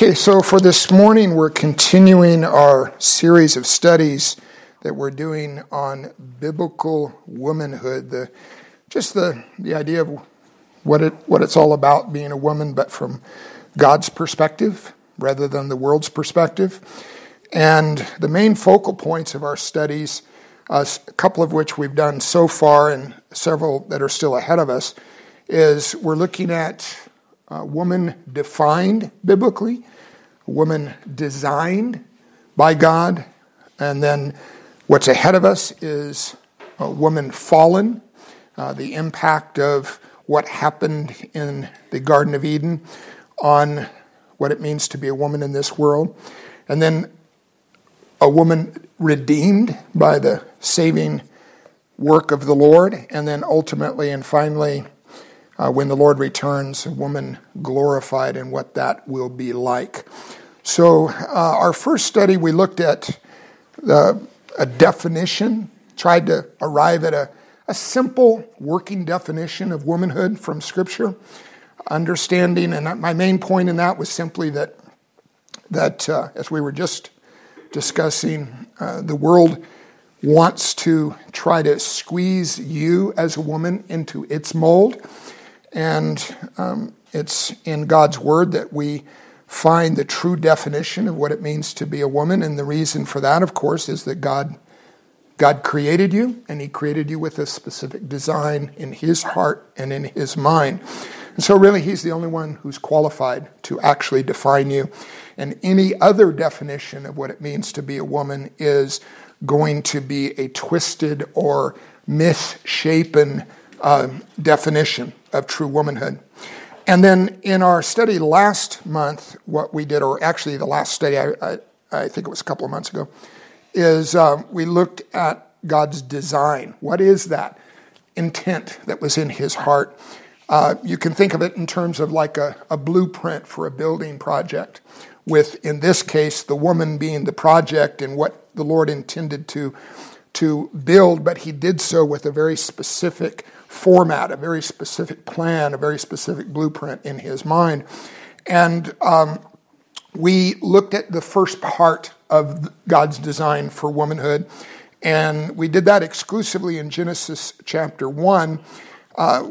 Okay, so for this morning, we're continuing our series of studies that we're doing on biblical womanhood, the idea of what it's all about being a woman, but from God's perspective rather than the world's perspective. And the main focal points of our studies, a couple of which we've done so far and several that are still ahead of us, is we're looking at woman defined biblically, woman designed by God, and then what's ahead of us is a woman fallen, the impact of what happened in the Garden of Eden on what it means to be a woman in this world, and then a woman redeemed by the saving work of the Lord, and then ultimately and finally, when the Lord returns, a woman glorified and what that will be like. So our first study, we looked at a definition, tried to arrive at a simple working definition of womanhood from Scripture, understanding, and my main point in that was simply that as we were just discussing, the world wants to try to squeeze you as a woman into its mold. And it's in God's Word that we find the true definition of what it means to be a woman. And the reason for that, of course, is that God created you, and He created you with a specific design in His heart and in His mind. And so really, He's the only one who's qualified to actually define you. And any other definition of what it means to be a woman is going to be a twisted or misshapen definition of true womanhood. And then in our study last month, what we did, or actually the last study, I think it was a couple of months ago, is we looked at God's design. What is that intent that was in His heart? You can think of it in terms of like a blueprint for a building project, with, in this case, the woman being the project and what the Lord intended to build, but He did so with a very specific format, a very specific plan, a very specific blueprint in His mind. And we looked at the first part of God's design for womanhood, and we did that exclusively in Genesis chapter 1.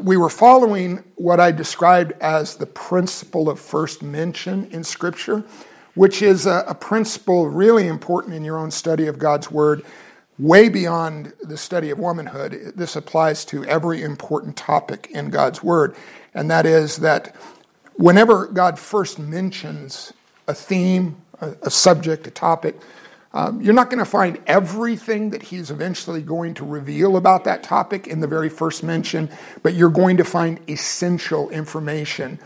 We were following what I described as the principle of first mention in Scripture, which is a principle really important in your own study of God's Word, way beyond the study of womanhood. This applies to every important topic in God's Word, and that is that whenever God first mentions a theme, a subject, a topic, you're not going to find everything that He's eventually going to reveal about that topic in the very first mention, but you're going to find essential information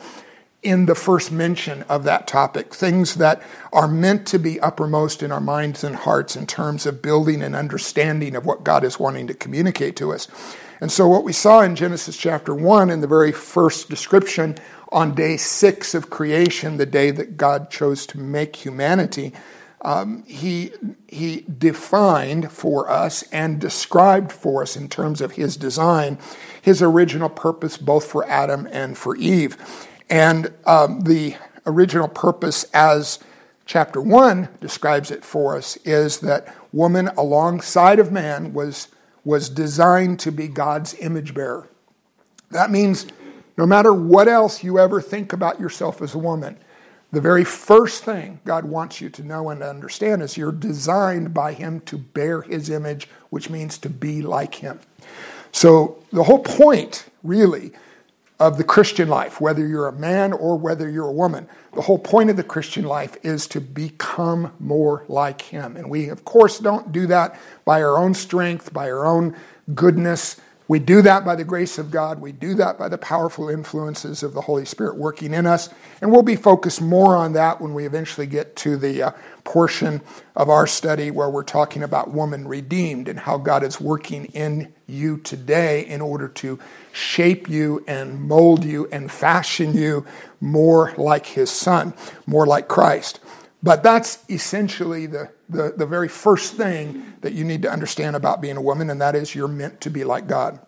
in the first mention of that topic, things that are meant to be uppermost in our minds and hearts in terms of building an understanding of what God is wanting to communicate to us. And so what we saw in Genesis chapter 1 in the very first description on day 6 of creation, the day that God chose to make humanity, he defined for us and described for us in terms of His design, His original purpose both for Adam and for Eve. And the original purpose as chapter 1 describes it for us is that woman alongside of man was designed to be God's image bearer. That means no matter what else you ever think about yourself as a woman, the very first thing God wants you to know and to understand is you're designed by Him to bear His image, which means to be like Him. So the whole point, really, of the Christian life, whether you're a man or whether you're a woman, the whole point of the Christian life is to become more like Him. And we, of course, don't do that by our own strength, by our own goodness. We do that by the grace of God. We do that by the powerful influences of the Holy Spirit working in us. And we'll be focused more on that when we eventually get to the portion of our study where we're talking about woman redeemed and how God is working in you today in order to shape you and mold you and fashion you more like His Son, more like Christ. But that's essentially the very first thing that you need to understand about being a woman, and that is you're meant to be like God.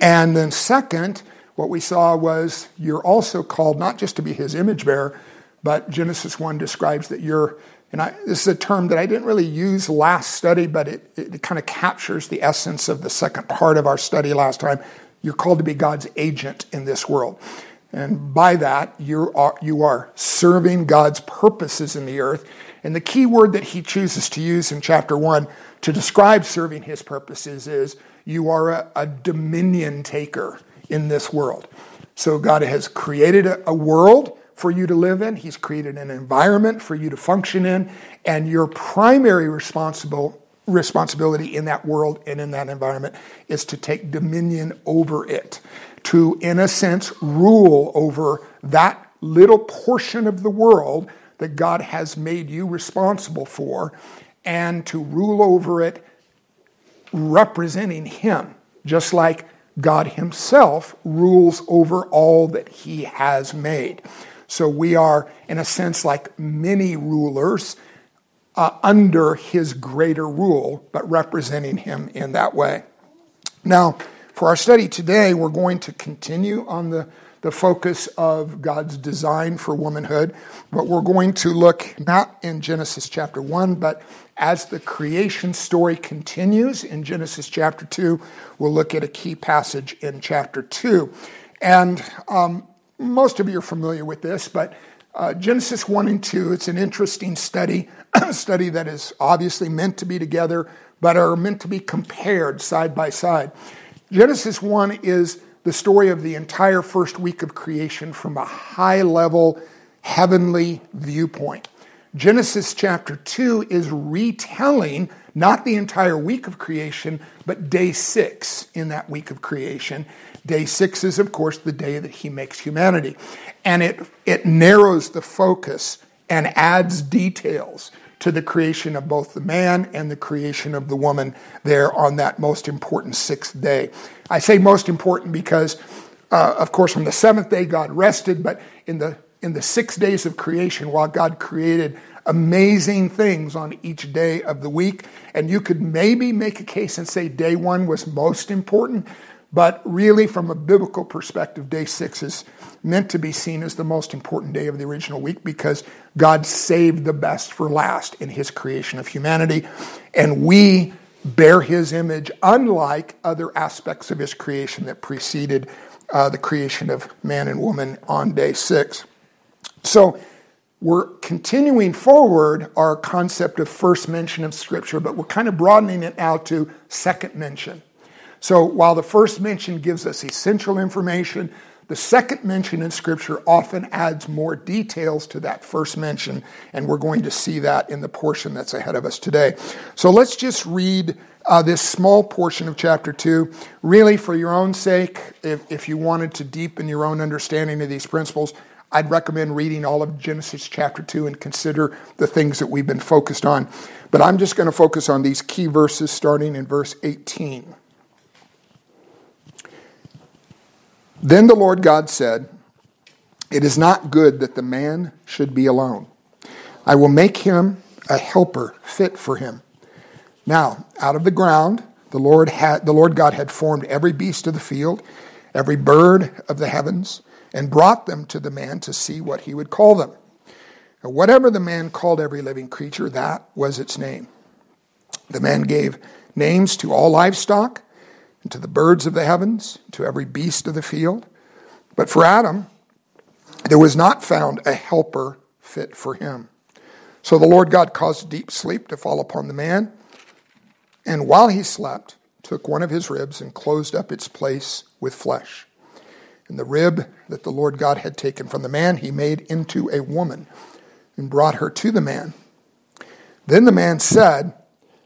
And then second, what we saw was you're also called not just to be His image bearer, But Genesis 1 describes that you're, and this is a term that I didn't really use last study, but it kind of captures the essence of the second part of our study last time. You're called to be God's agent in this world. And by that, you are serving God's purposes in the earth. And the key word that he chooses to use in chapter 1 to describe serving his purposes is you are a dominion taker in this world. So God has created a world for you to live in. He's created an environment for you to function in. And your primary responsibility in that world and in that environment is to take dominion over it, to, in a sense, rule over that little portion of the world that God has made you responsible for, and to rule over it representing him, just like God himself rules over all that he has made. So we are, in a sense, like many rulers under his greater rule, but representing him in that way. Now, for our study today, we're going to continue on the focus of God's design for womanhood, but we're going to look not in Genesis chapter 1, but as the creation story continues in Genesis chapter 2, we'll look at a key passage in chapter 2. And most of you are familiar with this, but Genesis 1 and 2, it's an interesting study, a study that is obviously meant to be together, but are meant to be compared side by side. Genesis 1 is the story of the entire first week of creation from a high-level, heavenly viewpoint. Genesis chapter 2 is retelling not the entire week of creation, but day 6 in that week of creation. Day 6 is, of course, the day that he makes humanity. And it narrows the focus and adds details to the creation of both the man and the creation of the woman there on that most important sixth day. I say most important because, of course, on the seventh day God rested, but in the 6 days of creation, while God created amazing things on each day of the week, and you could maybe make a case and say day 1 was most important, but really from a biblical perspective, day 6 is meant to be seen as the most important day of the original week because God saved the best for last in his creation of humanity. And we bear his image unlike other aspects of his creation that preceded the creation of man and woman on day 6. So we're continuing forward our concept of first mention of Scripture, but we're kind of broadening it out to second mention. So while the first mention gives us essential information, the second mention in Scripture often adds more details to that first mention, and we're going to see that in the portion that's ahead of us today. So let's just read this small portion of chapter 2, really for your own sake. If you wanted to deepen your own understanding of these principles, I'd recommend reading all of Genesis chapter 2 and consider the things that we've been focused on. But I'm just going to focus on these key verses starting in verse 18. Then the Lord God said, "It is not good that the man should be alone. I will make him a helper fit for him." Now, out of the ground, the Lord God had formed every beast of the field, every bird of the heavens, and brought them to the man to see what he would call them. And whatever the man called every living creature, that was its name. The man gave names to all livestock, and to the birds of the heavens, to every beast of the field. But for Adam, there was not found a helper fit for him. So the Lord God caused deep sleep to fall upon the man, and while he slept, took one of his ribs and closed up its place with flesh. And the rib that the Lord God had taken from the man, he made into a woman and brought her to the man. Then the man said,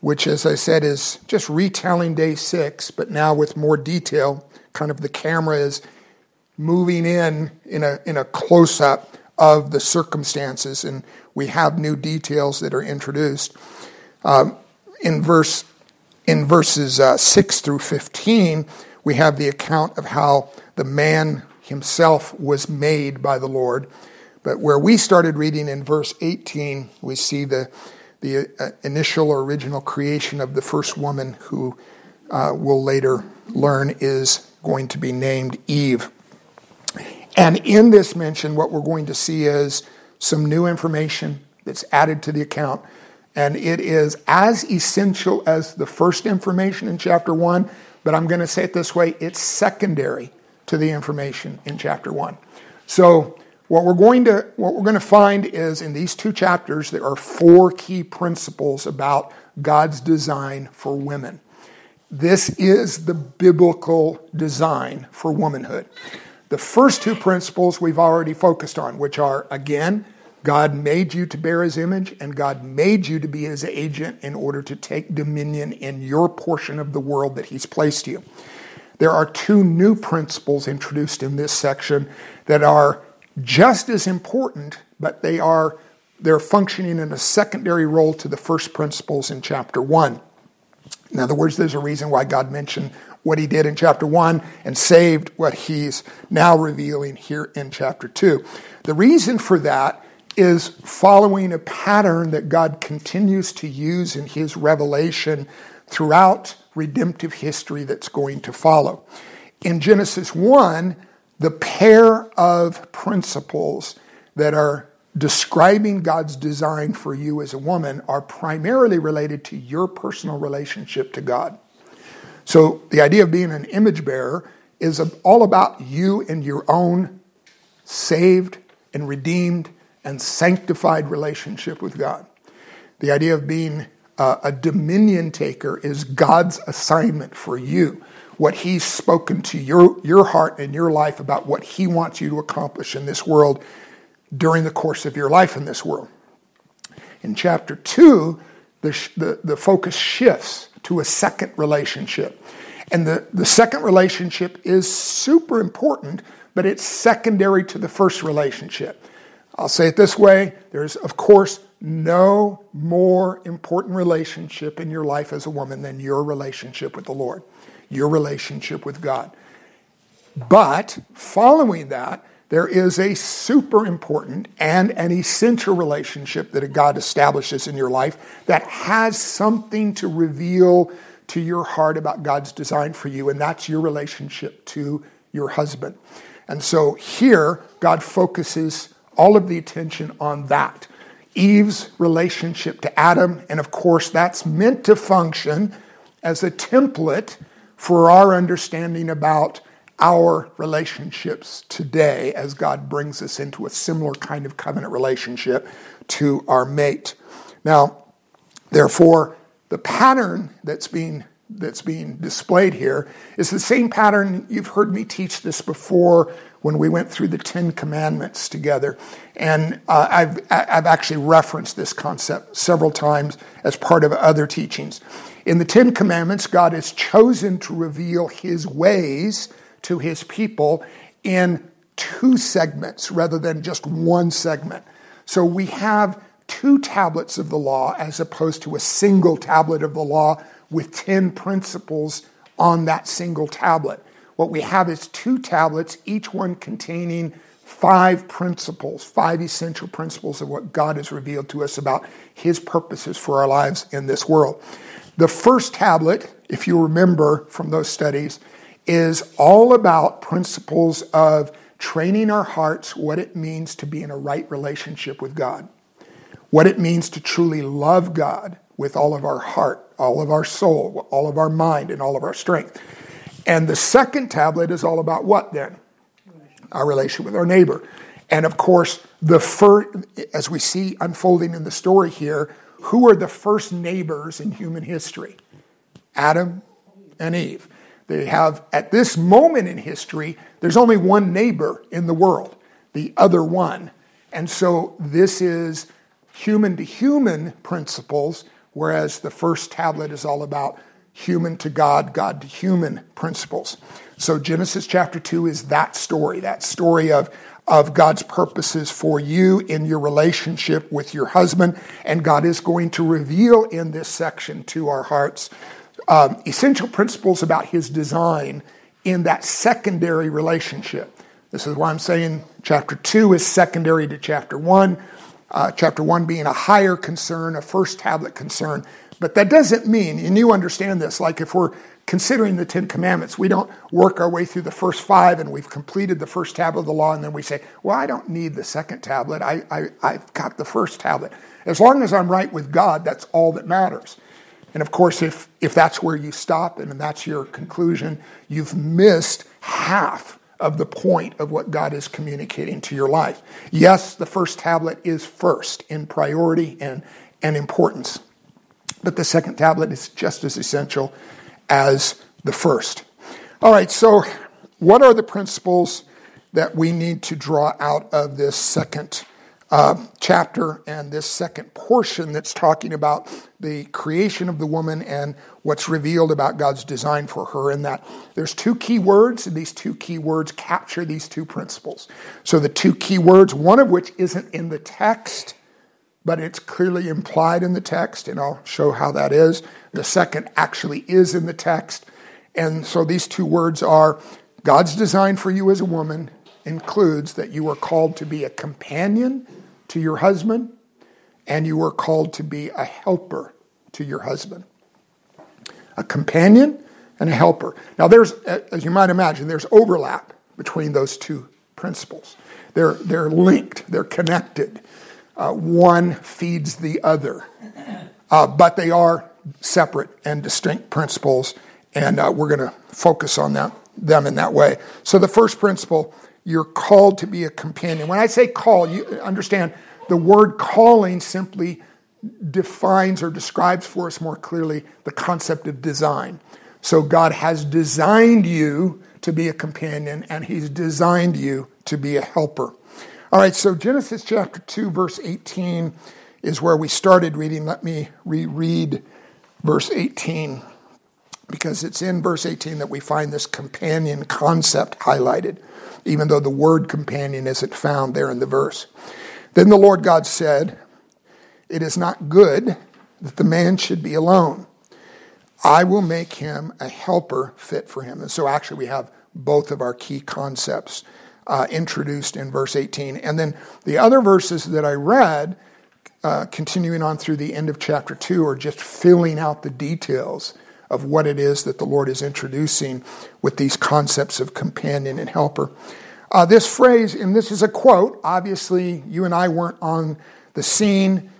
which, as I said, is just retelling day 6, but now with more detail, kind of the camera is moving in a close-up of the circumstances, and we have new details that are introduced. In verses 6 through 15, we have the account of how the man himself was made by the Lord. But where we started reading in verse 18, we see the initial or original creation of the first woman who we'll later learn is going to be named Eve. And in this mention, what we're going to see is some new information that's added to the account. And it is as essential as the first information in chapter 1, but I'm going to say it this way, it's secondary to the information in chapter 1. So what we're going to find is in these two chapters, there are four key principles about God's design for women. This is the biblical design for womanhood. The first two principles we've already focused on, which are, again, God made you to bear his image, and God made you to be his agent in order to take dominion in your portion of the world that he's placed you. There are two new principles introduced in this section that are just as important, but they're functioning in a secondary role to the first principles in chapter 1. In other words, there's a reason why God mentioned what he did in chapter 1 and saved what he's now revealing here in chapter 2. The reason for that is following a pattern that God continues to use in his revelation throughout redemptive history that's going to follow. In Genesis 1, the pair of principles that are describing God's design for you as a woman are primarily related to your personal relationship to God. So the idea of being an image bearer is all about you and your own saved and redeemed and sanctified relationship with God. The idea of being a dominion taker is God's assignment for you, what he's spoken to your heart and your life about what he wants you to accomplish in this world during the course of your life in this world. In chapter 2, the focus shifts to a second relationship. And the second relationship is super important, but it's secondary to the first relationship. I'll say it this way, there's, of course, no more important relationship in your life as a woman than your relationship with the Lord, your relationship with God. But following that, there is a super important and an essential relationship that God establishes in your life that has something to reveal to your heart about God's design for you, and that's your relationship to your husband. And so here, God focuses all of the attention on that. Eve's relationship to Adam, and of course that's meant to function as a template for our understanding about our relationships today as God brings us into a similar kind of covenant relationship to our mate. Now, therefore, the pattern that's being displayed here is the same pattern. You've heard me teach this before when we went through the Ten Commandments together. And I've actually referenced this concept several times as part of other teachings. In the Ten Commandments, God has chosen to reveal his ways to his people in two segments rather than just one segment. So we have two tablets of the law as opposed to a single tablet of the law with 10 principles on that single tablet. What we have is two tablets, each one containing five principles, five essential principles of what God has revealed to us about his purposes for our lives in this world. The first tablet, if you remember from those studies, is all about principles of training our hearts, what it means to be in a right relationship with God, what it means to truly love God with all of our heart, all of our soul, all of our mind, and all of our strength. And the second tablet is all about what then? Our relation with our neighbor. And of course, as we see unfolding in the story here, who are the first neighbors in human history? Adam and Eve. They have, at this moment in history, there's only one neighbor in the world, the other one. And so this is human-to-human principles, whereas the first tablet is all about human to God, God to human principles. So Genesis chapter 2 is that story of of God's purposes for you in your relationship with your husband. And God is going to reveal in this section to our hearts essential principles about his design in that secondary relationship. This is why I'm saying chapter 2 is secondary to chapter 1. Chapter 1 being a higher concern, a first tablet concern. But that doesn't mean, and you understand this, like if we're considering the Ten Commandments, we don't work our way through the first 5 and we've completed the first tablet of the law and then we say, well, I don't need the second tablet. I've got the first tablet. As long as I'm right with God, that's all that matters. And of course, if that's where you stop and that's your conclusion, you've missed half of the point of what God is communicating to your life. Yes, the first tablet is first in priority and importance, but the second tablet is just as essential as the first. All right, so what are the principles that we need to draw out of this second chapter and this second portion that's talking about the creation of the woman and what's revealed about God's design for her, in that there's two key words, and these two key words capture these two principles. So the two key words, one of which isn't in the text, but it's clearly implied in the text, and I'll show how that is. The second actually is in the text. And so these two words are, God's design for you as a woman includes that you are called to be a companion to your husband, and you are called to be a helper to your husband. A companion and a helper. Now there's, as you might imagine, there's overlap between those two principles. They're linked, they're connected. One feeds the other. But they are separate and distinct principles, and we're going to focus on them in that way. So the first principle, you're called to be a companion. When I say call, you understand the word calling simply defines or describes for us more clearly the concept of design. So God has designed you to be a companion, and he's designed you to be a helper. All right, so Genesis chapter 2, verse 18 is where we started reading. Let me reread verse 18, because it's in verse 18 that we find this companion concept highlighted, even though the word companion isn't found there in the verse. Then the Lord God said, "It is not good that the man should be alone. I will make him a helper fit for him." And so actually we have both of our key concepts introduced in verse 18. And then the other verses that I read, continuing on through the end of chapter 2, are just filling out the details of what it is that the Lord is introducing with these concepts of companion and helper. This phrase, and this is a quote, obviously you and I weren't on the scene.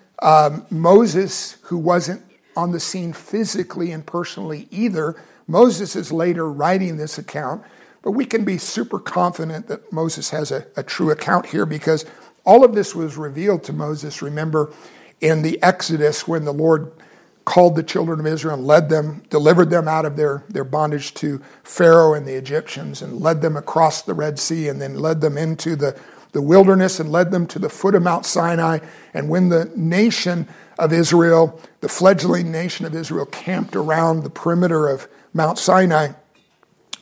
Moses, who wasn't on the scene physically and personally either, Moses is later writing this account, but we can be super confident that Moses has a true account here, because all of this was revealed to Moses, remember, in the Exodus when the Lord called the children of Israel and led them, delivered them out of their bondage to Pharaoh and the Egyptians, and led them across the Red Sea, and then led them into the wilderness, and led them to the foot of Mount Sinai. And when the nation of Israel, the fledgling nation of Israel, camped around the perimeter of Mount Sinai,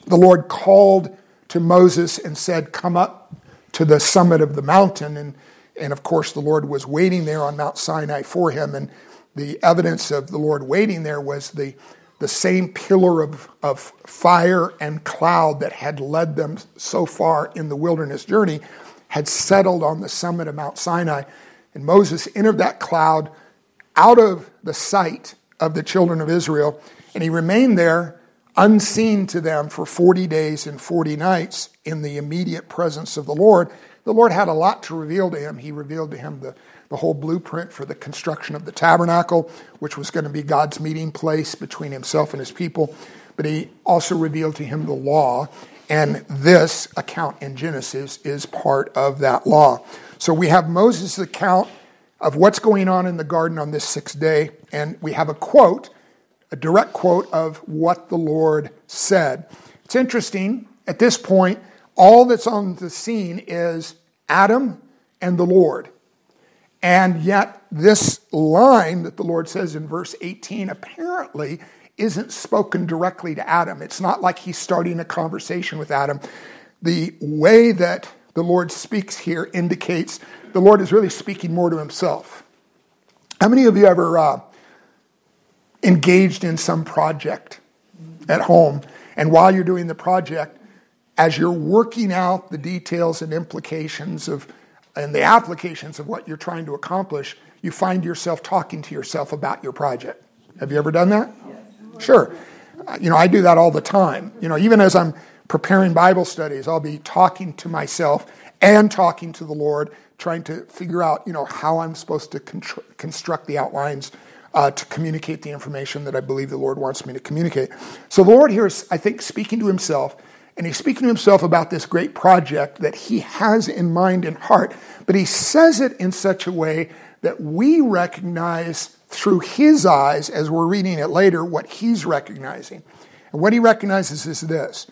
the Lord called to Moses and said, "Come up to the summit of the mountain." And of course, the Lord was waiting there on Mount Sinai for him. And the evidence of the Lord waiting there was the same pillar of fire and cloud that had led them so far in the wilderness journey had settled on the summit of Mount Sinai. And Moses entered that cloud out of the sight of the children of Israel, and he remained there unseen to them for 40 days and 40 nights in the immediate presence of the Lord. The Lord had a lot to reveal to him. He revealed to him the whole blueprint for the construction of the tabernacle, which was going to be God's meeting place between himself and his people. But he also revealed to him the law, and this account in Genesis is part of that law. So we have Moses' account of what's going on in the garden on this 6th day, and we have a quote, a direct quote of what the Lord said. It's interesting, at this point, all that's on the scene is Adam and the Lord. And yet this line that the Lord says in verse 18 apparently isn't spoken directly to Adam. It's not like he's starting a conversation with Adam. The way that the Lord speaks here indicates the Lord is really speaking more to himself. How many of you ever engaged in some project at home, and while you're doing the project, as you're working out the details and implications of and the applications of what you're trying to accomplish, you find yourself talking to yourself about your project? Have you ever done that? Yes. Sure. I do that all the time. Even as I'm preparing Bible studies, I'll be talking to myself and talking to the Lord, trying to figure out, how I'm supposed to construct the outlines to communicate the information that I believe the Lord wants me to communicate. So the Lord here is, I think, speaking to himself, and he's speaking to himself about this great project that he has in mind and heart, but he says it in such a way that we recognize through his eyes, as we're reading it later, what he's recognizing. And what he recognizes is this: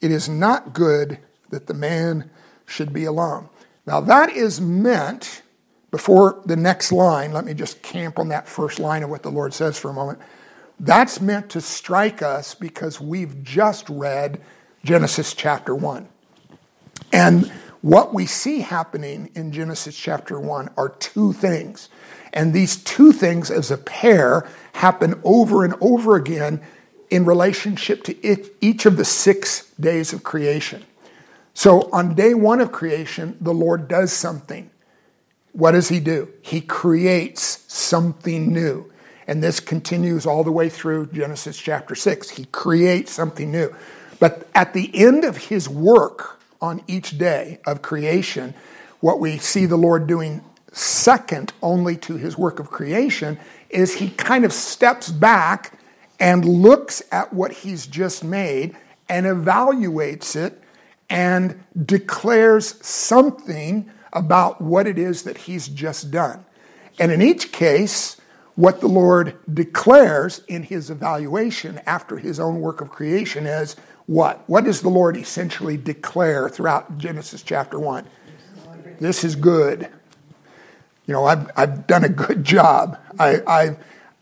it is not good that the man should be alone. Now that is meant, before the next line, let me just camp on that first line of what the Lord says for a moment. That's meant to strike us because we've just read Genesis chapter 1. And what we see happening in Genesis chapter 1 are two things. And these two things as a pair happen over and over again in relationship to each of the 6 days of creation. So on day one of creation, the Lord does something. What does he do? He creates something new. And this continues all the way through Genesis chapter 6. He creates something new. But at the end of his work on each day of creation, what we see the Lord doing second only to his work of creation is he kind of steps back and looks at what he's just made and evaluates it and declares something about what it is that he's just done. And in each case, what the Lord declares in his evaluation after his own work of creation is what? What does the Lord essentially declare throughout Genesis chapter 1? This is good. I've done a good job.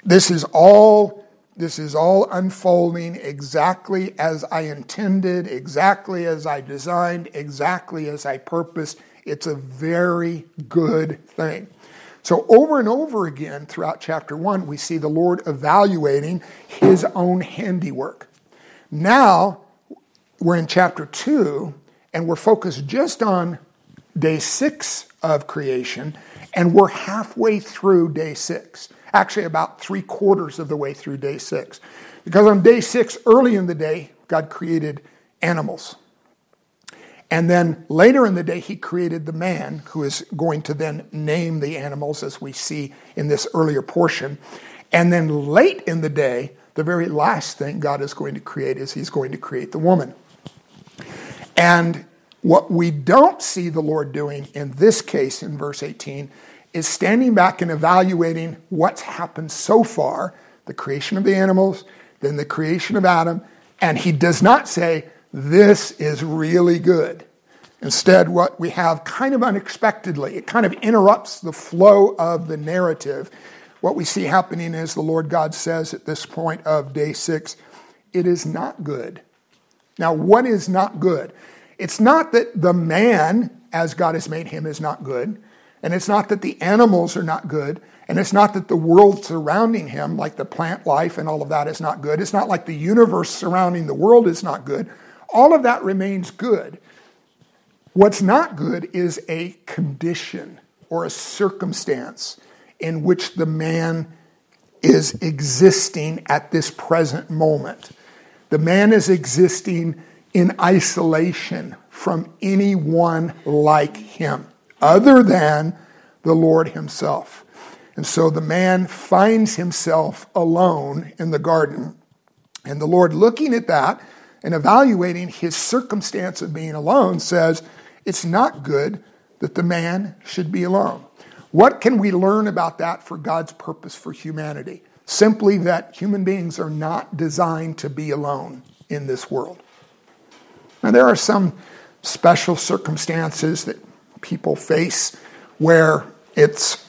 This is all unfolding exactly as I intended, exactly as I designed, exactly as I purposed. It's a very good thing. So over and over again throughout chapter 1, we see the Lord evaluating his own handiwork. Now we're in chapter 2, and we're focused just on day 6 of creation, and we're halfway through day 6. Actually, about 3/4 of the way through day 6. Because on day 6, early in the day, God created animals. And then later in the day, he created the man, who is going to then name the animals, as we see in this earlier portion. And then late in the day, the very last thing God is going to create is he's going to create the woman. And what we don't see the Lord doing in this case, in verse 18, is standing back and evaluating what's happened so far, the creation of the animals, then the creation of Adam, and he does not say, this is really good. Instead, what we have kind of unexpectedly, it kind of interrupts the flow of the narrative. What we see happening is the Lord God says at this point of day 6, it is not good. Now, what is not good? It's not that the man, as God has made him, is not good. And it's not that the animals are not good, and it's not that the world surrounding him, like the plant life and all of that, is not good. It's not like the universe surrounding the world is not good. All of that remains good. What's not good is a condition or a circumstance in which the man is existing at this present moment. The man is existing in isolation from anyone like him, other than the Lord himself. And so the man finds himself alone in the garden. And the Lord, looking at that and evaluating his circumstance of being alone, says, it's not good that the man should be alone. What can we learn about that for God's purpose for humanity? Simply that human beings are not designed to be alone in this world. Now, there are some special circumstances that people face where it's,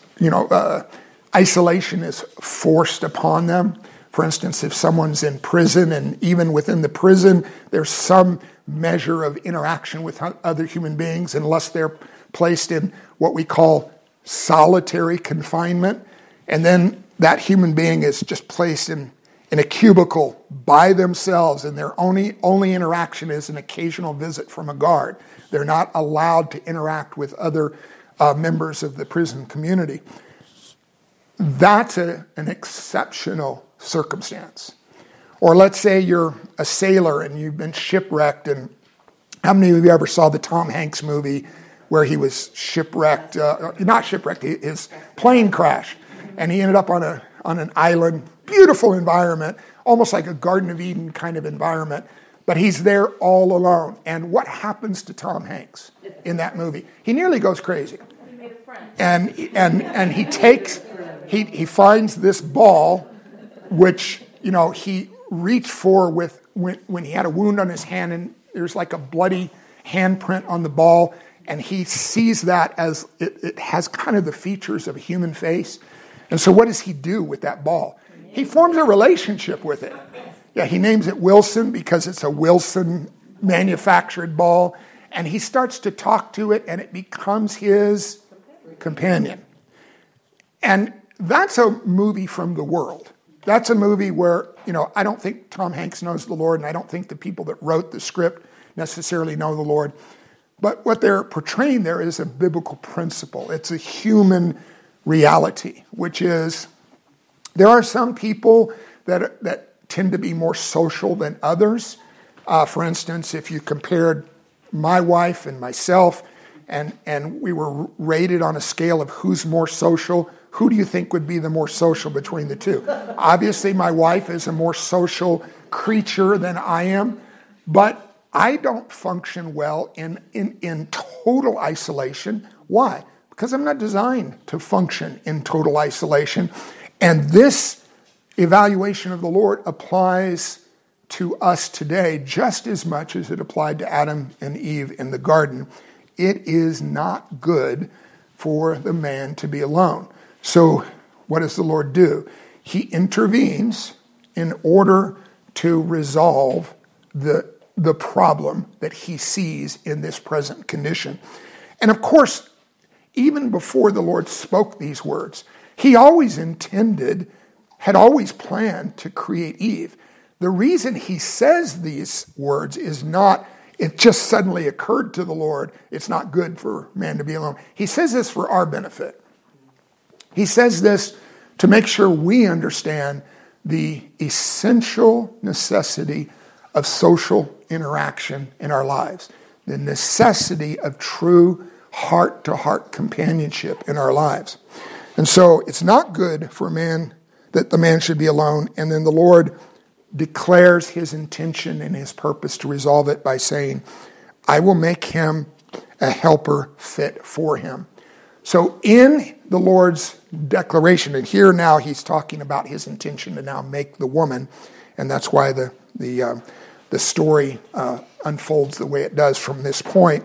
isolation is forced upon them. For instance, if someone's in prison, and even within the prison, there's some measure of interaction with other human beings unless they're placed in what we call solitary confinement. And then that human being is just placed in a cubicle by themselves, and their only interaction is an occasional visit from a guard. They're not allowed to interact with other members of the prison community. That's an exceptional circumstance. Or let's say you're a sailor and you've been shipwrecked, and how many of you ever saw the Tom Hanks movie where he was shipwrecked, not shipwrecked, his plane crashed, and he ended up on an island, beautiful environment, almost like a Garden of Eden kind of environment, but he's there all alone. And what happens to Tom Hanks in that movie? He nearly goes crazy. He made a friend. And he finds this ball, which, you know, he reached for with when he had a wound on his hand, and there's like a bloody handprint on the ball, and he sees that as it has kind of the features of a human face. And so what does he do with that ball? He forms a relationship with it. Yeah, he names it Wilson because it's a Wilson manufactured ball, and he starts to talk to it, and it becomes his companion. And that's a movie from the world. That's a movie where, you know, I don't think Tom Hanks knows the Lord, and I don't think the people that wrote the script necessarily know the Lord. But what they're portraying there is a biblical principle. It's a human reality, which is there are some people that tend to be more social than others. For instance, if you compared my wife and myself, and we were rated on a scale of who's more social, who do you think would be the more social between the two? Obviously, my wife is a more social creature than I am, but I don't function well in total isolation. Why? Because I'm not designed to function in total isolation. And this evaluation of the Lord applies to us today just as much as it applied to Adam and Eve in the garden. It is not good for the man to be alone. So what does the Lord do? He intervenes in order to resolve the problem that he sees in this present condition. And of course, even before the Lord spoke these words, he had always planned to create Eve. The reason he says these words is not, it just suddenly occurred to the Lord, it's not good for man to be alone. He says this for our benefit. He says this to make sure we understand the essential necessity of social interaction in our lives, the necessity of true heart-to-heart companionship in our lives. And so it's not good for a man that the man should be alone. And then the Lord declares his intention and his purpose to resolve it by saying, I will make him a helper fit for him. So in the Lord's declaration, and here now he's talking about his intention to now make the woman, and that's why the story unfolds the way it does from this point.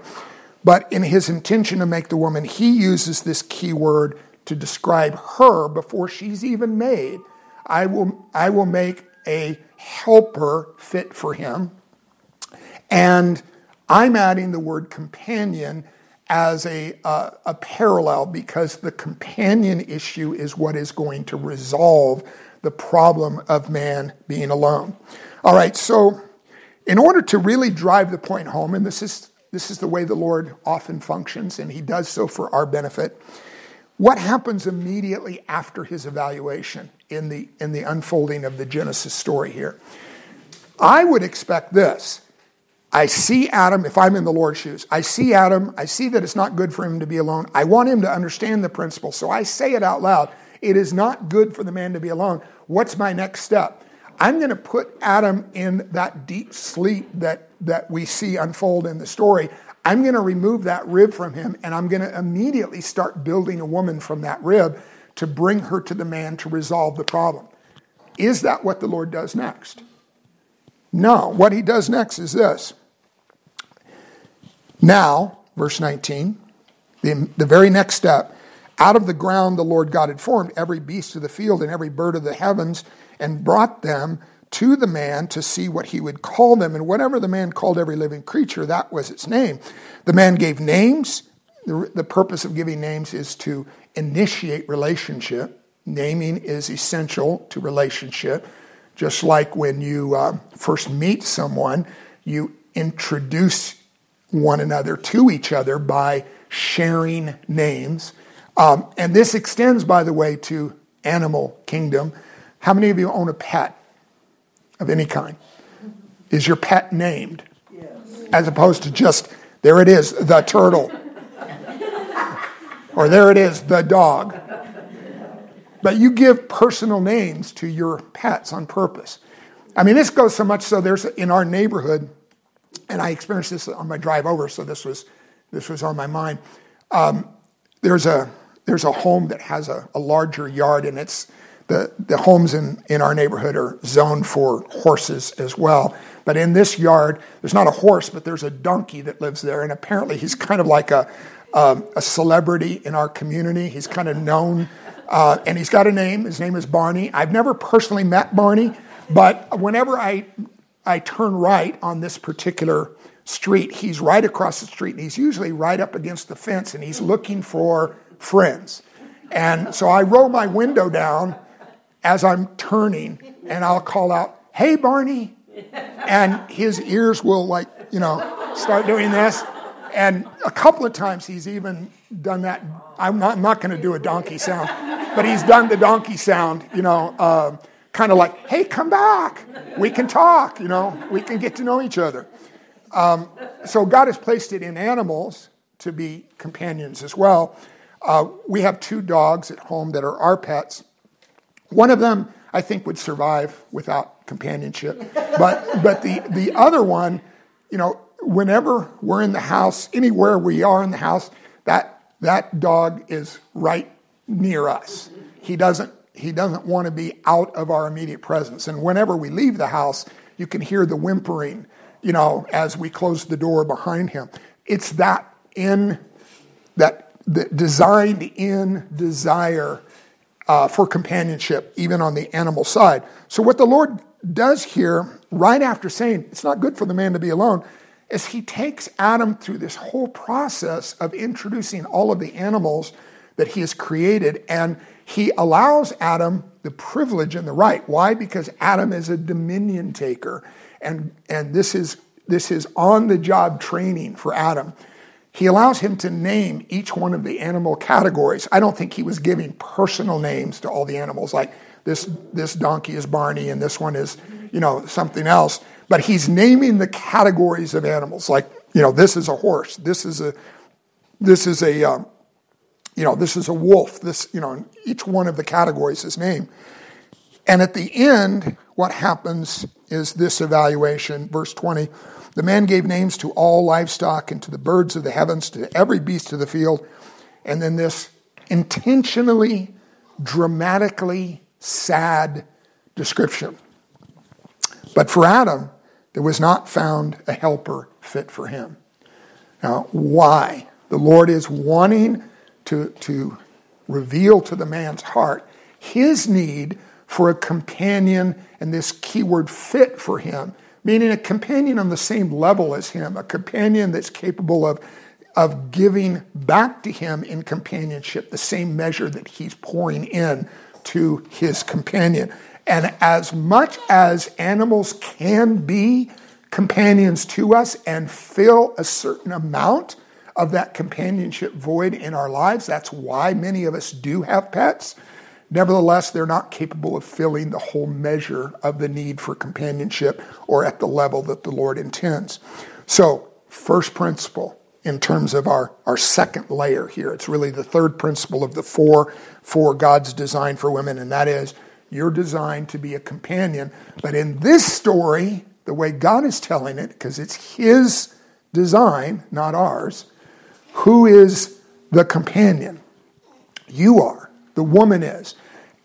But in his intention to make the woman, he uses this key word to describe her before she's even made. I will make a helper fit for him. And I'm adding the word companion as a parallel, because the companion issue is what is going to resolve the problem of man being alone. All right, so in order to really drive the point home, and this is the way the Lord often functions, and he does so for our benefit, what happens immediately after his evaluation in the unfolding of the Genesis story here? I would expect this. I see Adam, if I'm in the Lord's shoes, I see Adam, I see that it's not good for him to be alone. I want him to understand the principle, so I say it out loud. It is not good for the man to be alone. What's my next step? I'm going to put Adam in that deep sleep that we see unfold in the story. I'm going to remove that rib from him, and I'm going to immediately start building a woman from that rib to bring her to the man to resolve the problem. Is that what the Lord does next? No. What he does next is this. Now, verse 19, the very next step, out of the ground the Lord God had formed every beast of the field and every bird of the heavens, and brought them to the man to see what he would call them. And whatever the man called every living creature, that was its name. The man gave names. The purpose of giving names is to initiate relationship. Naming is essential to relationship. Just like when you first meet someone, you introduce one another to each other by sharing names. And this extends, by the way, to animal kingdom. How many of you own a pet of any kind? Is your pet named? Yes. As opposed to just, there it is, the turtle. Or there it is, the dog. But you give personal names to your pets on purpose. I mean, this goes so much so there's in our neighborhood, and I experienced this on my drive over, so this was on my mind. There's a home that has a larger yard, and it's the homes in our neighborhood are zoned for horses as well. But in this yard, there's not a horse, but there's a donkey that lives there, and apparently he's kind of like a celebrity in our community. He's kind of known, and he's got a name. His name is Barney. I've never personally met Barney, but whenever I turn right on this particular street, he's right across the street, and he's usually right up against the fence, and he's looking for friends. And so I roll my window down as I'm turning, and I'll call out, "Hey, Barney," and his ears will start doing this. And a couple of times he's even done that. I'm not going to do a donkey sound, but he's done the donkey sound, kind of like, "Hey, come back. We can talk, we can get to know each other." So God has placed it in animals to be companions as well. We have two dogs at home that are our pets. One of them, I think, would survive without companionship. But the other one, whenever we're in the house, anywhere we are in the house, that dog is right near us. He doesn't want to be out of our immediate presence. And whenever we leave the house, you can hear the whimpering, as we close the door behind him. It's the designed in desire for companionship, even on the animal side. So what the Lord does here, right after saying it's not good for the man to be alone, is he takes Adam through this whole process of introducing all of the animals that he has created, and he allows Adam the privilege and the right. Why? Because Adam is a dominion taker, and this is on-the-job training for Adam. He allows him to name each one of the animal categories. I don't think he was giving personal names to all the animals, like this donkey is Barney and this one is, something else. But he's naming the categories of animals, like, this is a horse, this is a wolf, each one of the categories is named. And at the end, what happens is this evaluation, verse 20, the man gave names to all livestock and to the birds of the heavens, to every beast of the field. And then this intentionally, dramatically sad description. But for Adam, there was not found a helper fit for him. Now, why? The Lord is wanting to reveal to the man's heart his need for a companion, and this keyword fit for him, meaning a companion on the same level as him, a companion that's capable of giving back to him in companionship, the same measure that he's pouring in to his companion. And as much as animals can be companions to us and fill a certain amount of that companionship void in our lives, that's why many of us do have pets. Nevertheless, they're not capable of filling the whole measure of the need for companionship or at the level that the Lord intends. So, first principle in terms of our second layer here, it's really the third principle of the four for God's design for women, and that is, you're designed to be a companion. But in this story, the way God is telling it, because it's his design, not ours, who is the companion? You are. The woman is.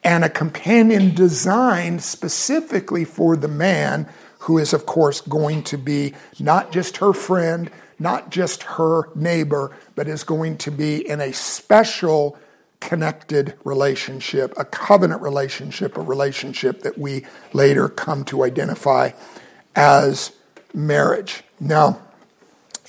And a companion designed specifically for the man, who is, of course, going to be not just her friend, not just her neighbor, but is going to be in a special connected relationship, a covenant relationship, a relationship that we later come to identify as marriage. Now,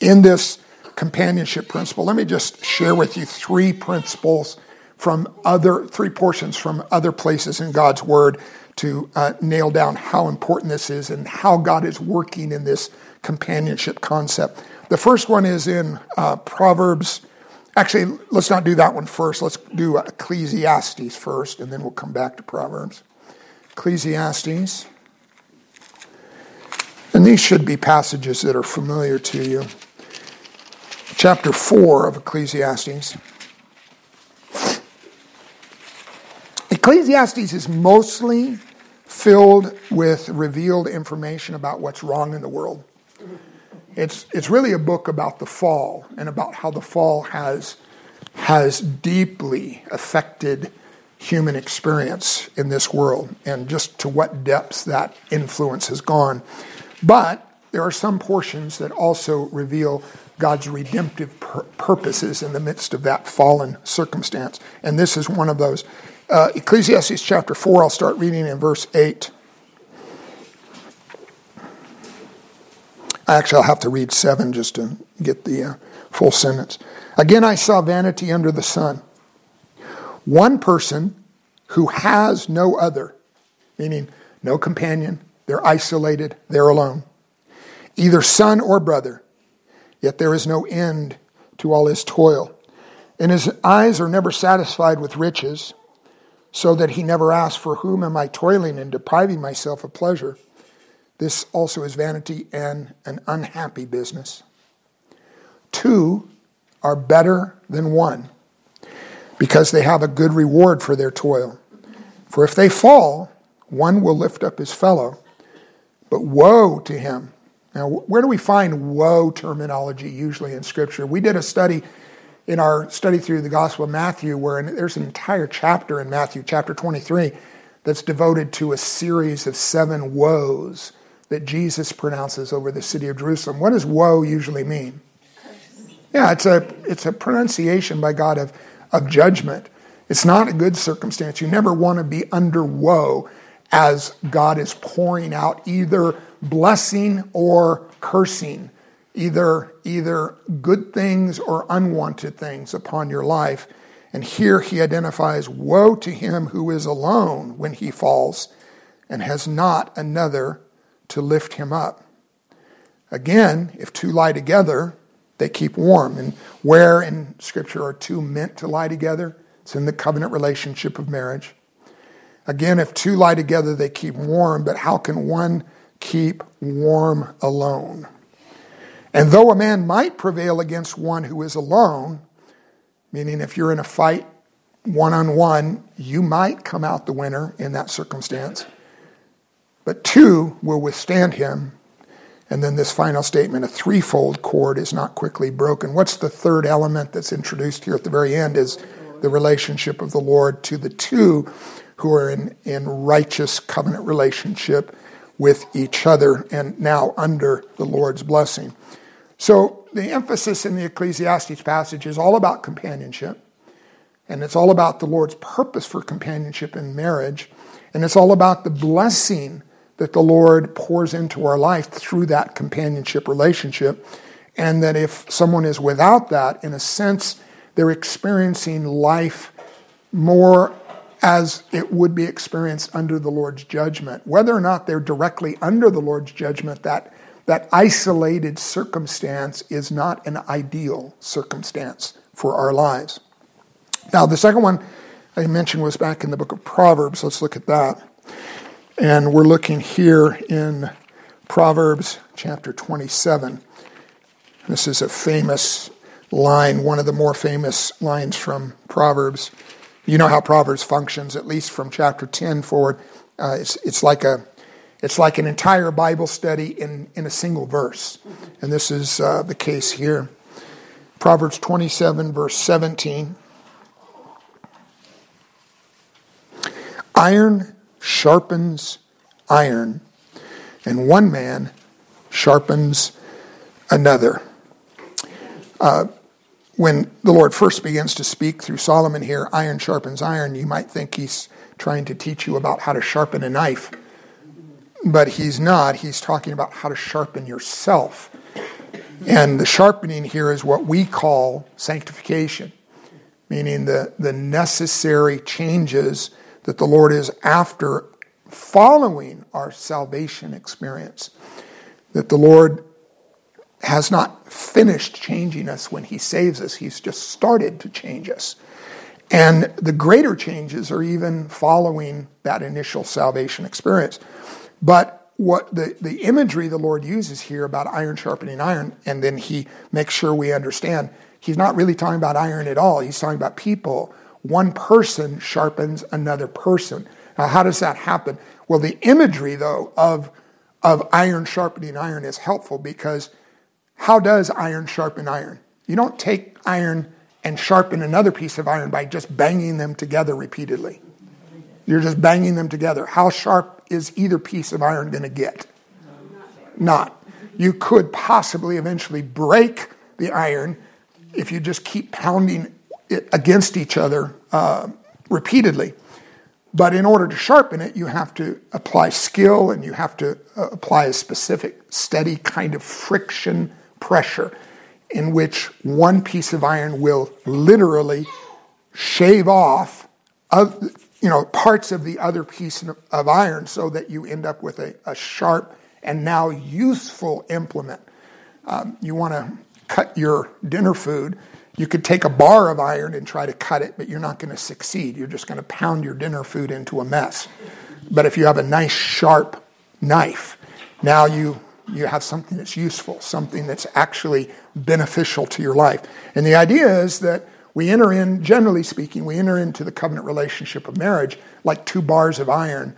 in this companionship principle, let me just share with you three portions from other places in God's Word to nail down how important this is and how God is working in this companionship concept. The first one is in Proverbs. Actually, let's not do that one first. Let's do Ecclesiastes first, and then we'll come back to Proverbs. Ecclesiastes. And these should be passages that are familiar to you. Chapter 4 of Ecclesiastes. Ecclesiastes is mostly filled with revealed information about what's wrong in the world. It's really a book about the fall and about how the fall has deeply affected human experience in this world and just to what depths that influence has gone. But there are some portions that also reveal God's redemptive purposes in the midst of that fallen circumstance. And this is one of those. Ecclesiastes chapter 4, I'll start reading in verse 8. Actually, I'll have to read 7 just to get the full sentence. Again, I saw vanity under the sun. One person who has no other, meaning no companion, they're isolated, they're alone, either son or brother, yet there is no end to all his toil. And his eyes are never satisfied with riches, so that he never asks, for whom am I toiling and depriving myself of pleasure? This also is vanity and an unhappy business. Two are better than one, because they have a good reward for their toil. For if they fall, one will lift up his fellow, but woe to him. Now, where do we find woe terminology usually in Scripture? We did a study in our study through the Gospel of Matthew where there's an entire chapter in Matthew, chapter 23, that's devoted to a series of 7 woes that Jesus pronounces over the city of Jerusalem. What does woe usually mean? Yeah, it's a pronunciation by God of judgment. It's not a good circumstance. You never want to be under woe as God is pouring out either blessing or cursing, either good things or unwanted things upon your life. And here he identifies woe to him who is alone when he falls and has not another to lift him up. Again, if two lie together, they keep warm. And where in Scripture are two meant to lie together? It's in the covenant relationship of marriage. Again, if two lie together, they keep warm, but how can one keep warm alone? And though a man might prevail against one who is alone, meaning if you're in a fight one-on-one, you might come out the winner in that circumstance, but two will withstand him. And then this final statement, a threefold cord is not quickly broken. What's the third element that's introduced here at the very end is the relationship of the Lord to the two who are in righteous covenant relationship with each other and now under the Lord's blessing. So the emphasis in the Ecclesiastes passage is all about companionship, and it's all about the Lord's purpose for companionship in marriage, and it's all about the blessing that the Lord pours into our life through that companionship relationship, and that if someone is without that, in a sense, they're experiencing life more as it would be experienced under the Lord's judgment. Whether or not they're directly under the Lord's judgment, that isolated circumstance is not an ideal circumstance for our lives. Now, the second one I mentioned was back in the book of Proverbs. Let's look at that. And we're looking here in Proverbs chapter 27. This is a famous line, one of the more famous lines from Proverbs. You know how Proverbs functions, at least from chapter 10 forward. It's like an entire Bible study in a single verse. And this is the case here. Proverbs 27, verse 17. Iron sharpens iron, and one man sharpens another. when the Lord first begins to speak through Solomon here, iron sharpens iron, you might think he's trying to teach you about how to sharpen a knife. But he's not. He's talking about how to sharpen yourself. And the sharpening here is what we call sanctification, meaning the necessary changes that the Lord is after following our salvation experience. That the Lord has not finished changing us when he saves us. He's just started to change us. And the greater changes are even following that initial salvation experience. But what the imagery the Lord uses here about iron sharpening iron, and then he makes sure we understand, he's not really talking about iron at all. He's talking about people. One person sharpens another person. Now, how does that happen? Well, the imagery, though, of iron sharpening iron is helpful, because how does iron sharpen iron? You don't take iron and sharpen another piece of iron by just banging them together repeatedly. You're just banging them together. How sharp is either piece of iron going to get? Not. You could possibly eventually break the iron if you just keep pounding it against each other repeatedly. But in order to sharpen it, you have to apply skill, and you have to apply a specific, steady kind of friction pressure in which one piece of iron will literally shave off parts of the other piece of iron, so that you end up with a sharp and now useful implement. You want to cut your dinner food. You could take a bar of iron and try to cut it, but you're not going to succeed. You're just going to pound your dinner food into a mess. But if you have a nice, sharp knife, now you have something that's useful, something that's actually beneficial to your life. And the idea is that generally speaking, we enter into the covenant relationship of marriage like two bars of iron,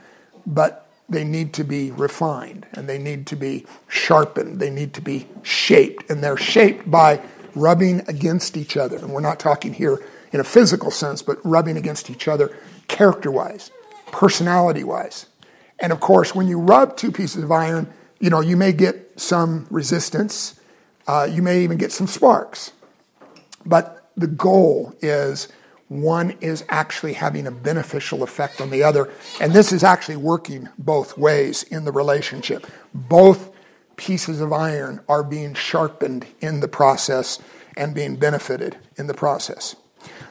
but they need to be refined, and they need to be sharpened, they need to be shaped, and they're shaped by rubbing against each other. And we're not talking here in a physical sense, but rubbing against each other character-wise, personality-wise. And of course, when you rub two pieces of iron, you may get some resistance. You may even get some sparks. But the goal is one is actually having a beneficial effect on the other. And this is actually working both ways in the relationship. Both pieces of iron are being sharpened in the process and being benefited in the process.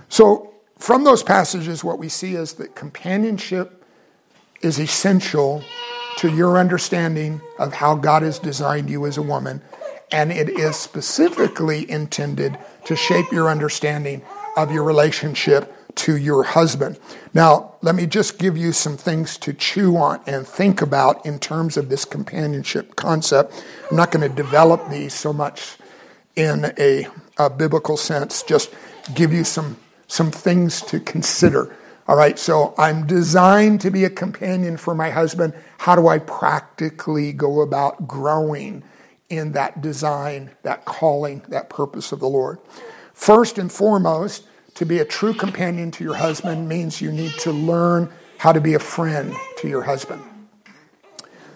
So from those passages, what we see is that companionship is essential to your understanding of how God has designed you as a woman, and it is specifically intended to shape your understanding of your relationship to your husband. Now, let me just give you some things to chew on and think about in terms of this companionship concept. I'm not going to develop these so much in a biblical sense, just give you some things to consider. All right, so I'm designed to be a companion for my husband. How do I practically go about growing in that design, that calling, that purpose of the Lord? First and foremost, to be a true companion to your husband means you need to learn how to be a friend to your husband.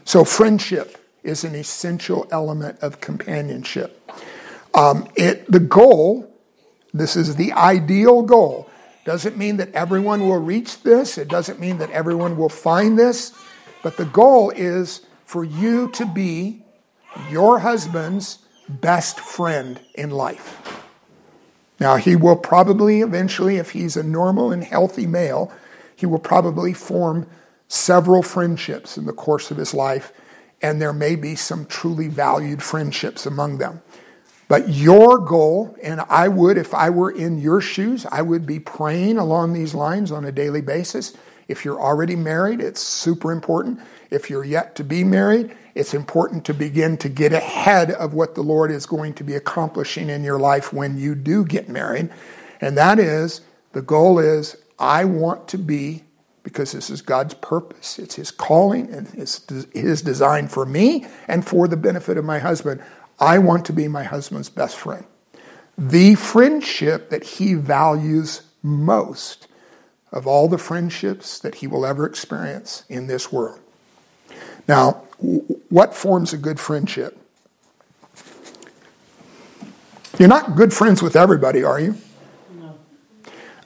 So friendship is an essential element of companionship. This is the ideal goal. Doesn't mean that everyone will reach this. It doesn't mean that everyone will find this. But the goal is for you to be your husband's best friend in life. Now, he will probably eventually, if he's a normal and healthy male, he will probably form several friendships in the course of his life, and there may be some truly valued friendships among them. But your goal, and I would, if I were in your shoes, I would be praying along these lines on a daily basis. If you're already married, it's super important. If you're yet to be married, it's important to begin to get ahead of what the Lord is going to be accomplishing in your life when you do get married. And that is, the goal is, I want to be, because this is God's purpose, it's his calling, and it's his design for me and for the benefit of my husband, I want to be my husband's best friend. The friendship that he values most of all the friendships that he will ever experience in this world. Now, what forms a good friendship? You're not good friends with everybody, are you? No.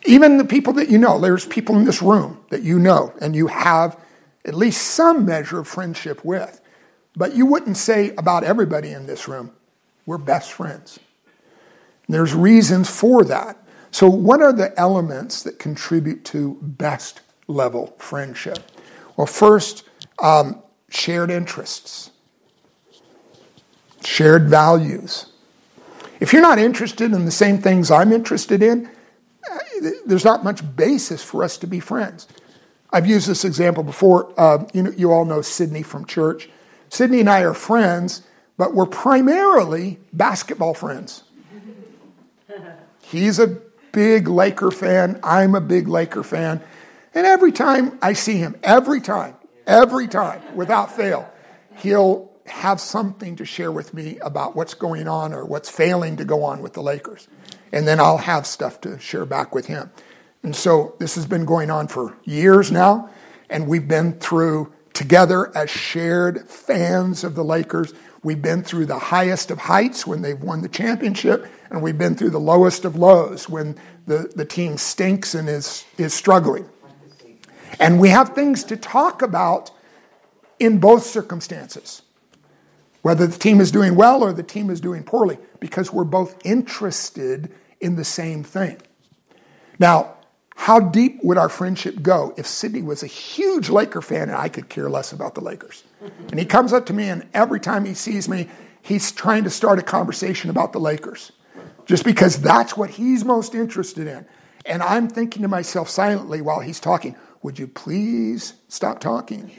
Even the people that you know. There's people in this room that you know and you have at least some measure of friendship with. But you wouldn't say about everybody in this room, we're best friends. There's reasons for that. So what are the elements that contribute to best level friendship? Well, first, shared interests, shared values. If you're not interested in the same things I'm interested in, there's not much basis for us to be friends. I've used this example before. You all know Sydney from church. Sydney and I are friends, but we're primarily basketball friends. He's a big Laker fan. I'm a big Laker fan. And every time I see him, every time, without fail, he'll have something to share with me about what's going on or what's failing to go on with the Lakers. And then I'll have stuff to share back with him. And so this has been going on for years now. And we've been through, together as shared fans of the Lakers, we've been through the highest of heights when they've won the championship, and we've been through the lowest of lows when the team stinks and is struggling. And we have things to talk about in both circumstances, whether the team is doing well or the team is doing poorly, because we're both interested in the same thing. Now, how deep would our friendship go if Sydney was a huge Laker fan and I could care less about the Lakers? And he comes up to me, and every time he sees me, he's trying to start a conversation about the Lakers, just because that's what he's most interested in. And I'm thinking to myself silently while he's talking, would you please stop talking?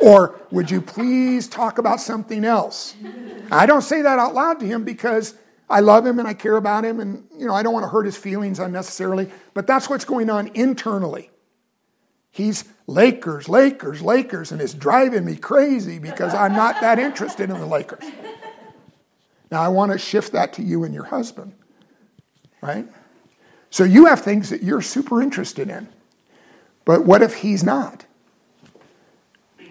Or would you please talk about something else? I don't say that out loud to him because I love him and I care about him, and I don't want to hurt his feelings unnecessarily, but that's what's going on internally. He's Lakers, and it's driving me crazy because I'm not that interested in the Lakers. Now, I want to shift that to you and your husband, right? So you have things that you're super interested in, but what if he's not?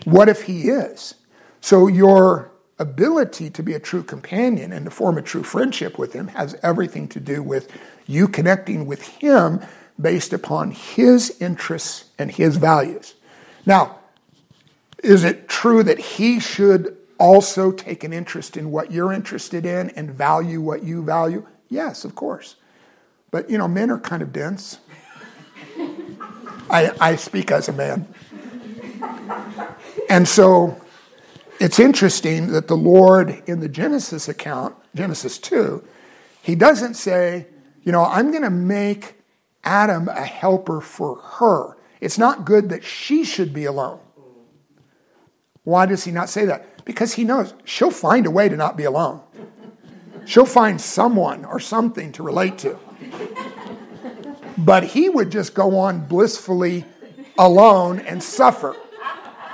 What if he is? So your ability to be a true companion and to form a true friendship with him has everything to do with you connecting with him based upon his interests and his values. Now, is it true that he should also take an interest in what you're interested in and value what you value? Yes, of course. But, men are kind of dense. I speak as a man. And so it's interesting that the Lord in the Genesis account, Genesis 2, he doesn't say, I'm going to make Adam a helper for her. It's not good that she should be alone. Why does he not say that? Because he knows she'll find a way to not be alone. She'll find someone or something to relate to. But he would just go on blissfully alone and suffer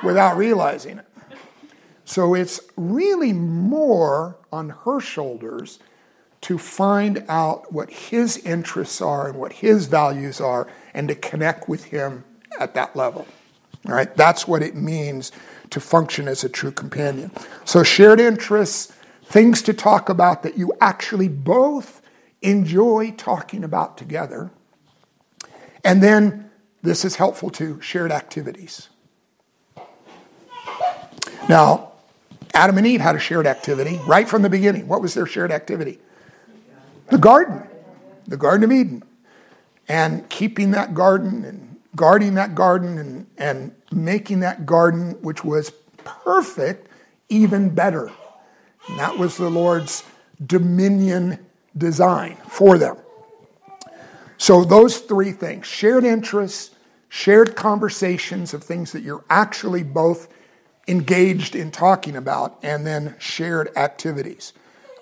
without realizing it. So it's really more on her shoulders to find out what his interests are and what his values are and to connect with him at that level. All right, that's what it means to function as a true companion. So shared interests, things to talk about that you actually both enjoy talking about together. And then this is helpful to shared activities. Now, Adam and Eve had a shared activity right from the beginning. What was their shared activity? The Garden of Eden. And keeping that garden and guarding that garden and making that garden, which was perfect, even better. And that was the Lord's dominion design for them. So those three things, shared interests, shared conversations of things that you're actually both engaged in talking about, and then shared activities.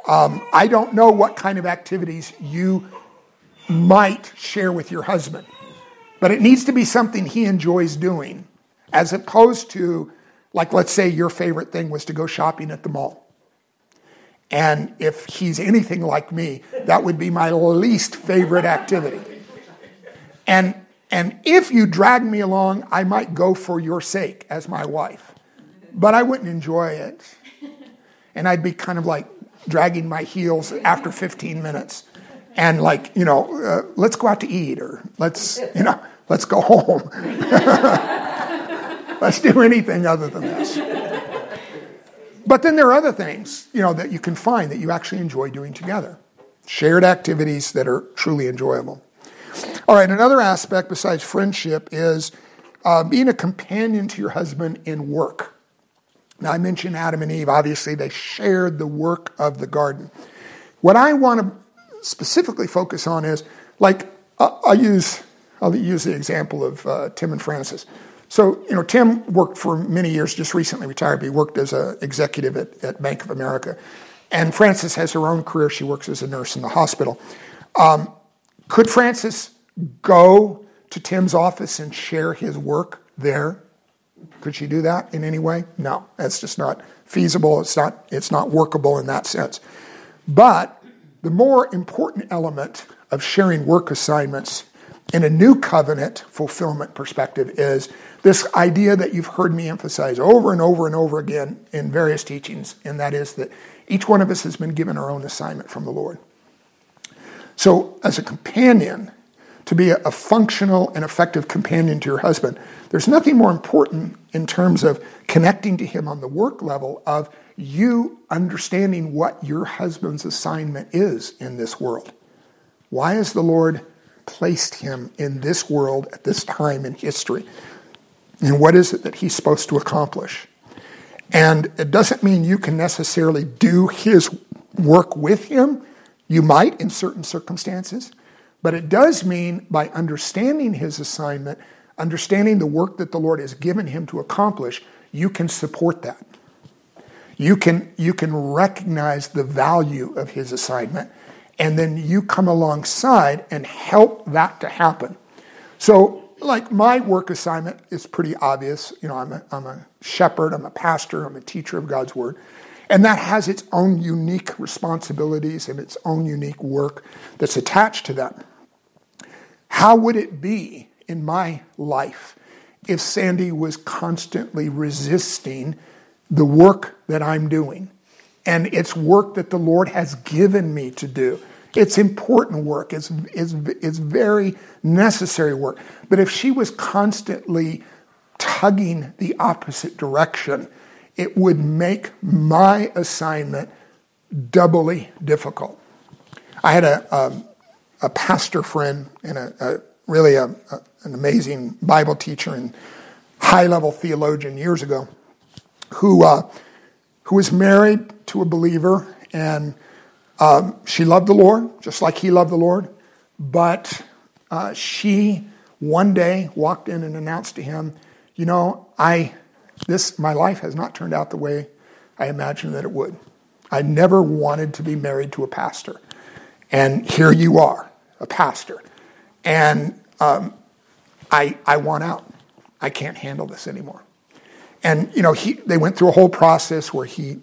I don't know what kind of activities you might share with your husband, but it needs to be something he enjoys doing, as opposed to, like, let's say your favorite thing was to go shopping at the mall. And if he's anything like me, that would be my least favorite activity. And if you drag me along, I might go for your sake as my wife. But I wouldn't enjoy it. And I'd be kind of like, dragging my heels after 15 minutes. And like, you know, let's go out to eat, or let's go home. Let's do anything other than this. But then there are other things, you know, that you can find that you actually enjoy doing together. Shared activities that are truly enjoyable. All right, another aspect besides friendship is being a companion to your husband in work. Now, I mentioned Adam and Eve. Obviously, they shared the work of the garden. What I want to specifically focus on is, like, I'll use the example of Tim and Frances. So, you know, Tim worked for many years, just recently retired, but he worked as an executive at Bank of America. And Frances has her own career. She works as a nurse in the hospital. Could Frances go to Tim's office and share his work there? Could she do that in any way? No, that's just not feasible. It's not workable in that sense. But the more important element of sharing work assignments in a new covenant fulfillment perspective is this idea that you've heard me emphasize over and over and over again in various teachings, and that is that each one of us has been given our own assignment from the Lord. So as a companion, to be a functional and effective companion to your husband, there's nothing more important in terms of connecting to him on the work level of you understanding what your husband's assignment is in this world. Why has the Lord placed him in this world at this time in history? And what is it that he's supposed to accomplish? And it doesn't mean you can necessarily do his work with him. You might in certain circumstances. But it does mean by understanding his assignment, understanding the work that the Lord has given him to accomplish, you can support that. You can recognize the value of his assignment, and then you come alongside and help that to happen. So, like, my work assignment is pretty obvious. You know, I'm a shepherd, I'm a pastor, I'm a teacher of God's word. And that has its own unique responsibilities and its own unique work that's attached to that. How would it be in my life if Sandy was constantly resisting the work that I'm doing? And it's work that the Lord has given me to do. It's important work. It's very necessary work. But if she was constantly tugging the opposite direction, it would make my assignment doubly difficult. I had a pastor friend and an amazing Bible teacher and high-level theologian years ago who was married to a believer, and she loved the Lord just like he loved the Lord, but she one day walked in and announced to him, you know, my life has not turned out the way I imagined that it would. I never wanted to be married to a pastor. And here you are, a pastor. And I want out. I can't handle this anymore. And, you know, they went through a whole process where he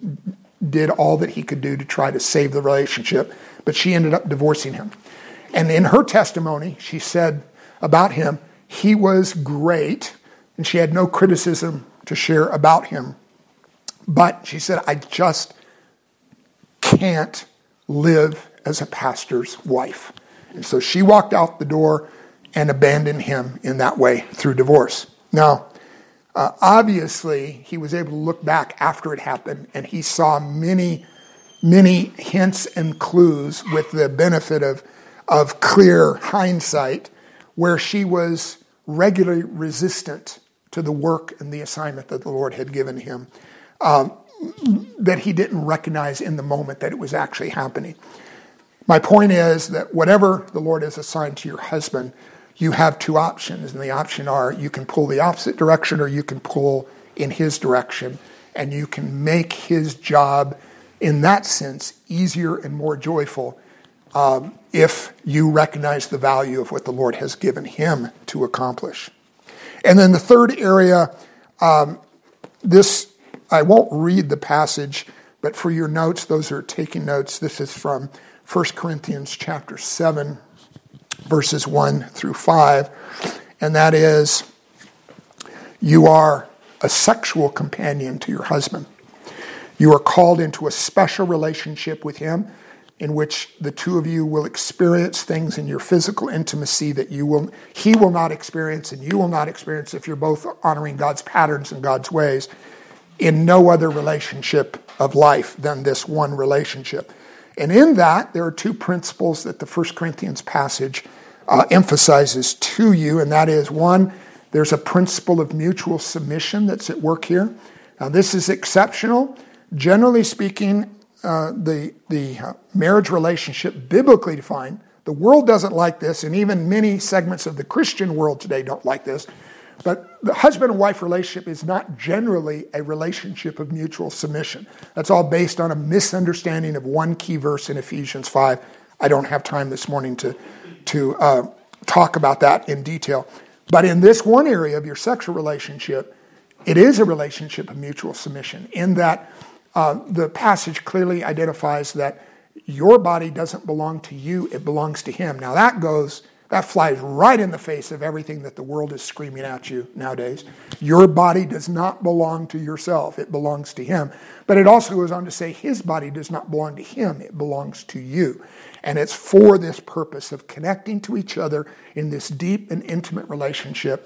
did all that he could do to try to save the relationship, but she ended up divorcing him. And in her testimony, she said about him, he was great, and she had no criticism to share about him. But she said, I just can't live as a pastor's wife. And so she walked out the door and abandoned him in that way through divorce. Now, obviously, he was able to look back after it happened, and he saw many, many hints and clues with the benefit of clear hindsight where she was regularly resistant to the work and the assignment that the Lord had given him, that he didn't recognize in the moment that it was actually happening. My point is that whatever the Lord has assigned to your husband, you have two options, and the option are you can pull the opposite direction or you can pull in his direction, and you can make his job, in that sense, easier and more joyful if you recognize the value of what the Lord has given him to accomplish. And then the third area, I won't read the passage, but for your notes, those who are taking notes, this is from 1 Corinthians chapter 7, verses 1 through 5, and that is, you are a sexual companion to your husband. You are called into a special relationship with him in which the two of you will experience things in your physical intimacy that he will not experience and you will not experience if you're both honoring God's patterns and God's ways in no other relationship of life than this one relationship. And in that, there are two principles that the 1 Corinthians passage emphasizes to you, and that is, one, there's a principle of mutual submission that's at work here. Now, this is exceptional. Generally speaking, the marriage relationship, biblically defined, the world doesn't like this, and even many segments of the Christian world today don't like this, but the husband and wife relationship is not generally a relationship of mutual submission. That's all based on a misunderstanding of one key verse in Ephesians 5. I don't have time this morning to talk about that in detail. But in this one area of your sexual relationship, it is a relationship of mutual submission in that the passage clearly identifies that your body doesn't belong to you, it belongs to him. Now that flies right in the face of everything that the world is screaming at you nowadays. Your body does not belong to yourself, it belongs to him. But it also goes on to say his body does not belong to him, it belongs to you. And it's for this purpose of connecting to each other in this deep and intimate relationship,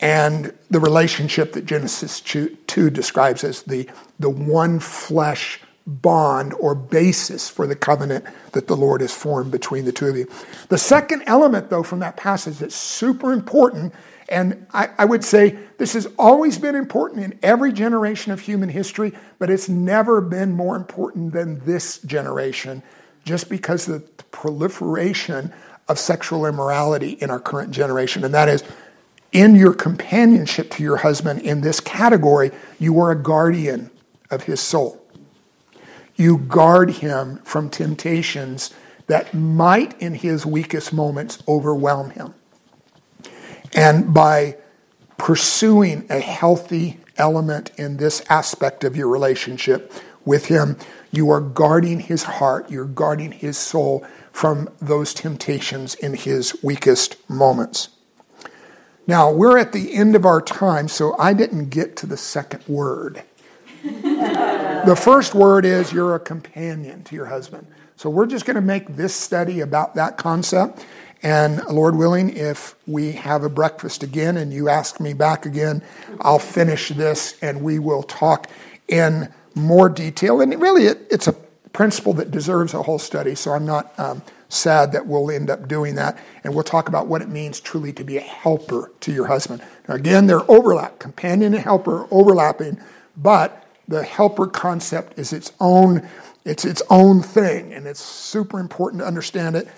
and the relationship that Genesis 2 describes as the one flesh bond or basis for the covenant that the Lord has formed between the two of you. The second element, though, from that passage that's super important, and I would say this has always been important in every generation of human history, but it's never been more important than this generation, just because of the proliferation of sexual immorality in our current generation, and that is, in your companionship to your husband in this category, you are a guardian of his soul. You guard him from temptations that might, in his weakest moments, overwhelm him. And by pursuing a healthy element in this aspect of your relationship with him, you are guarding his heart, you're guarding his soul from those temptations in his weakest moments. Now, we're at the end of our time, so I didn't get to the second word. The first word is you're a companion to your husband. So we're just going to make this study about that concept. And Lord willing, if we have a breakfast again and you ask me back again, I'll finish this and we will talk in more detail. And really, it's a principle that deserves a whole study, so I'm not sad that we'll end up doing that. And we'll talk about what it means truly to be a helper to your husband. Now, again, they're overlap. Companion and helper are overlapping, but the helper concept is its own thing, and it's super important to understand it,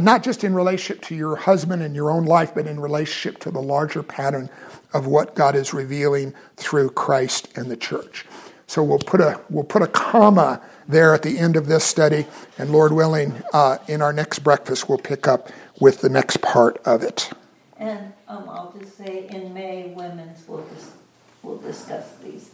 not just in relationship to your husband and your own life, but in relationship to the larger pattern of what God is revealing through Christ and the church. So we'll put a comma there at the end of this study, and Lord willing, in our next breakfast, we'll pick up with the next part of it. And I'll just say, in May, women's will discuss these.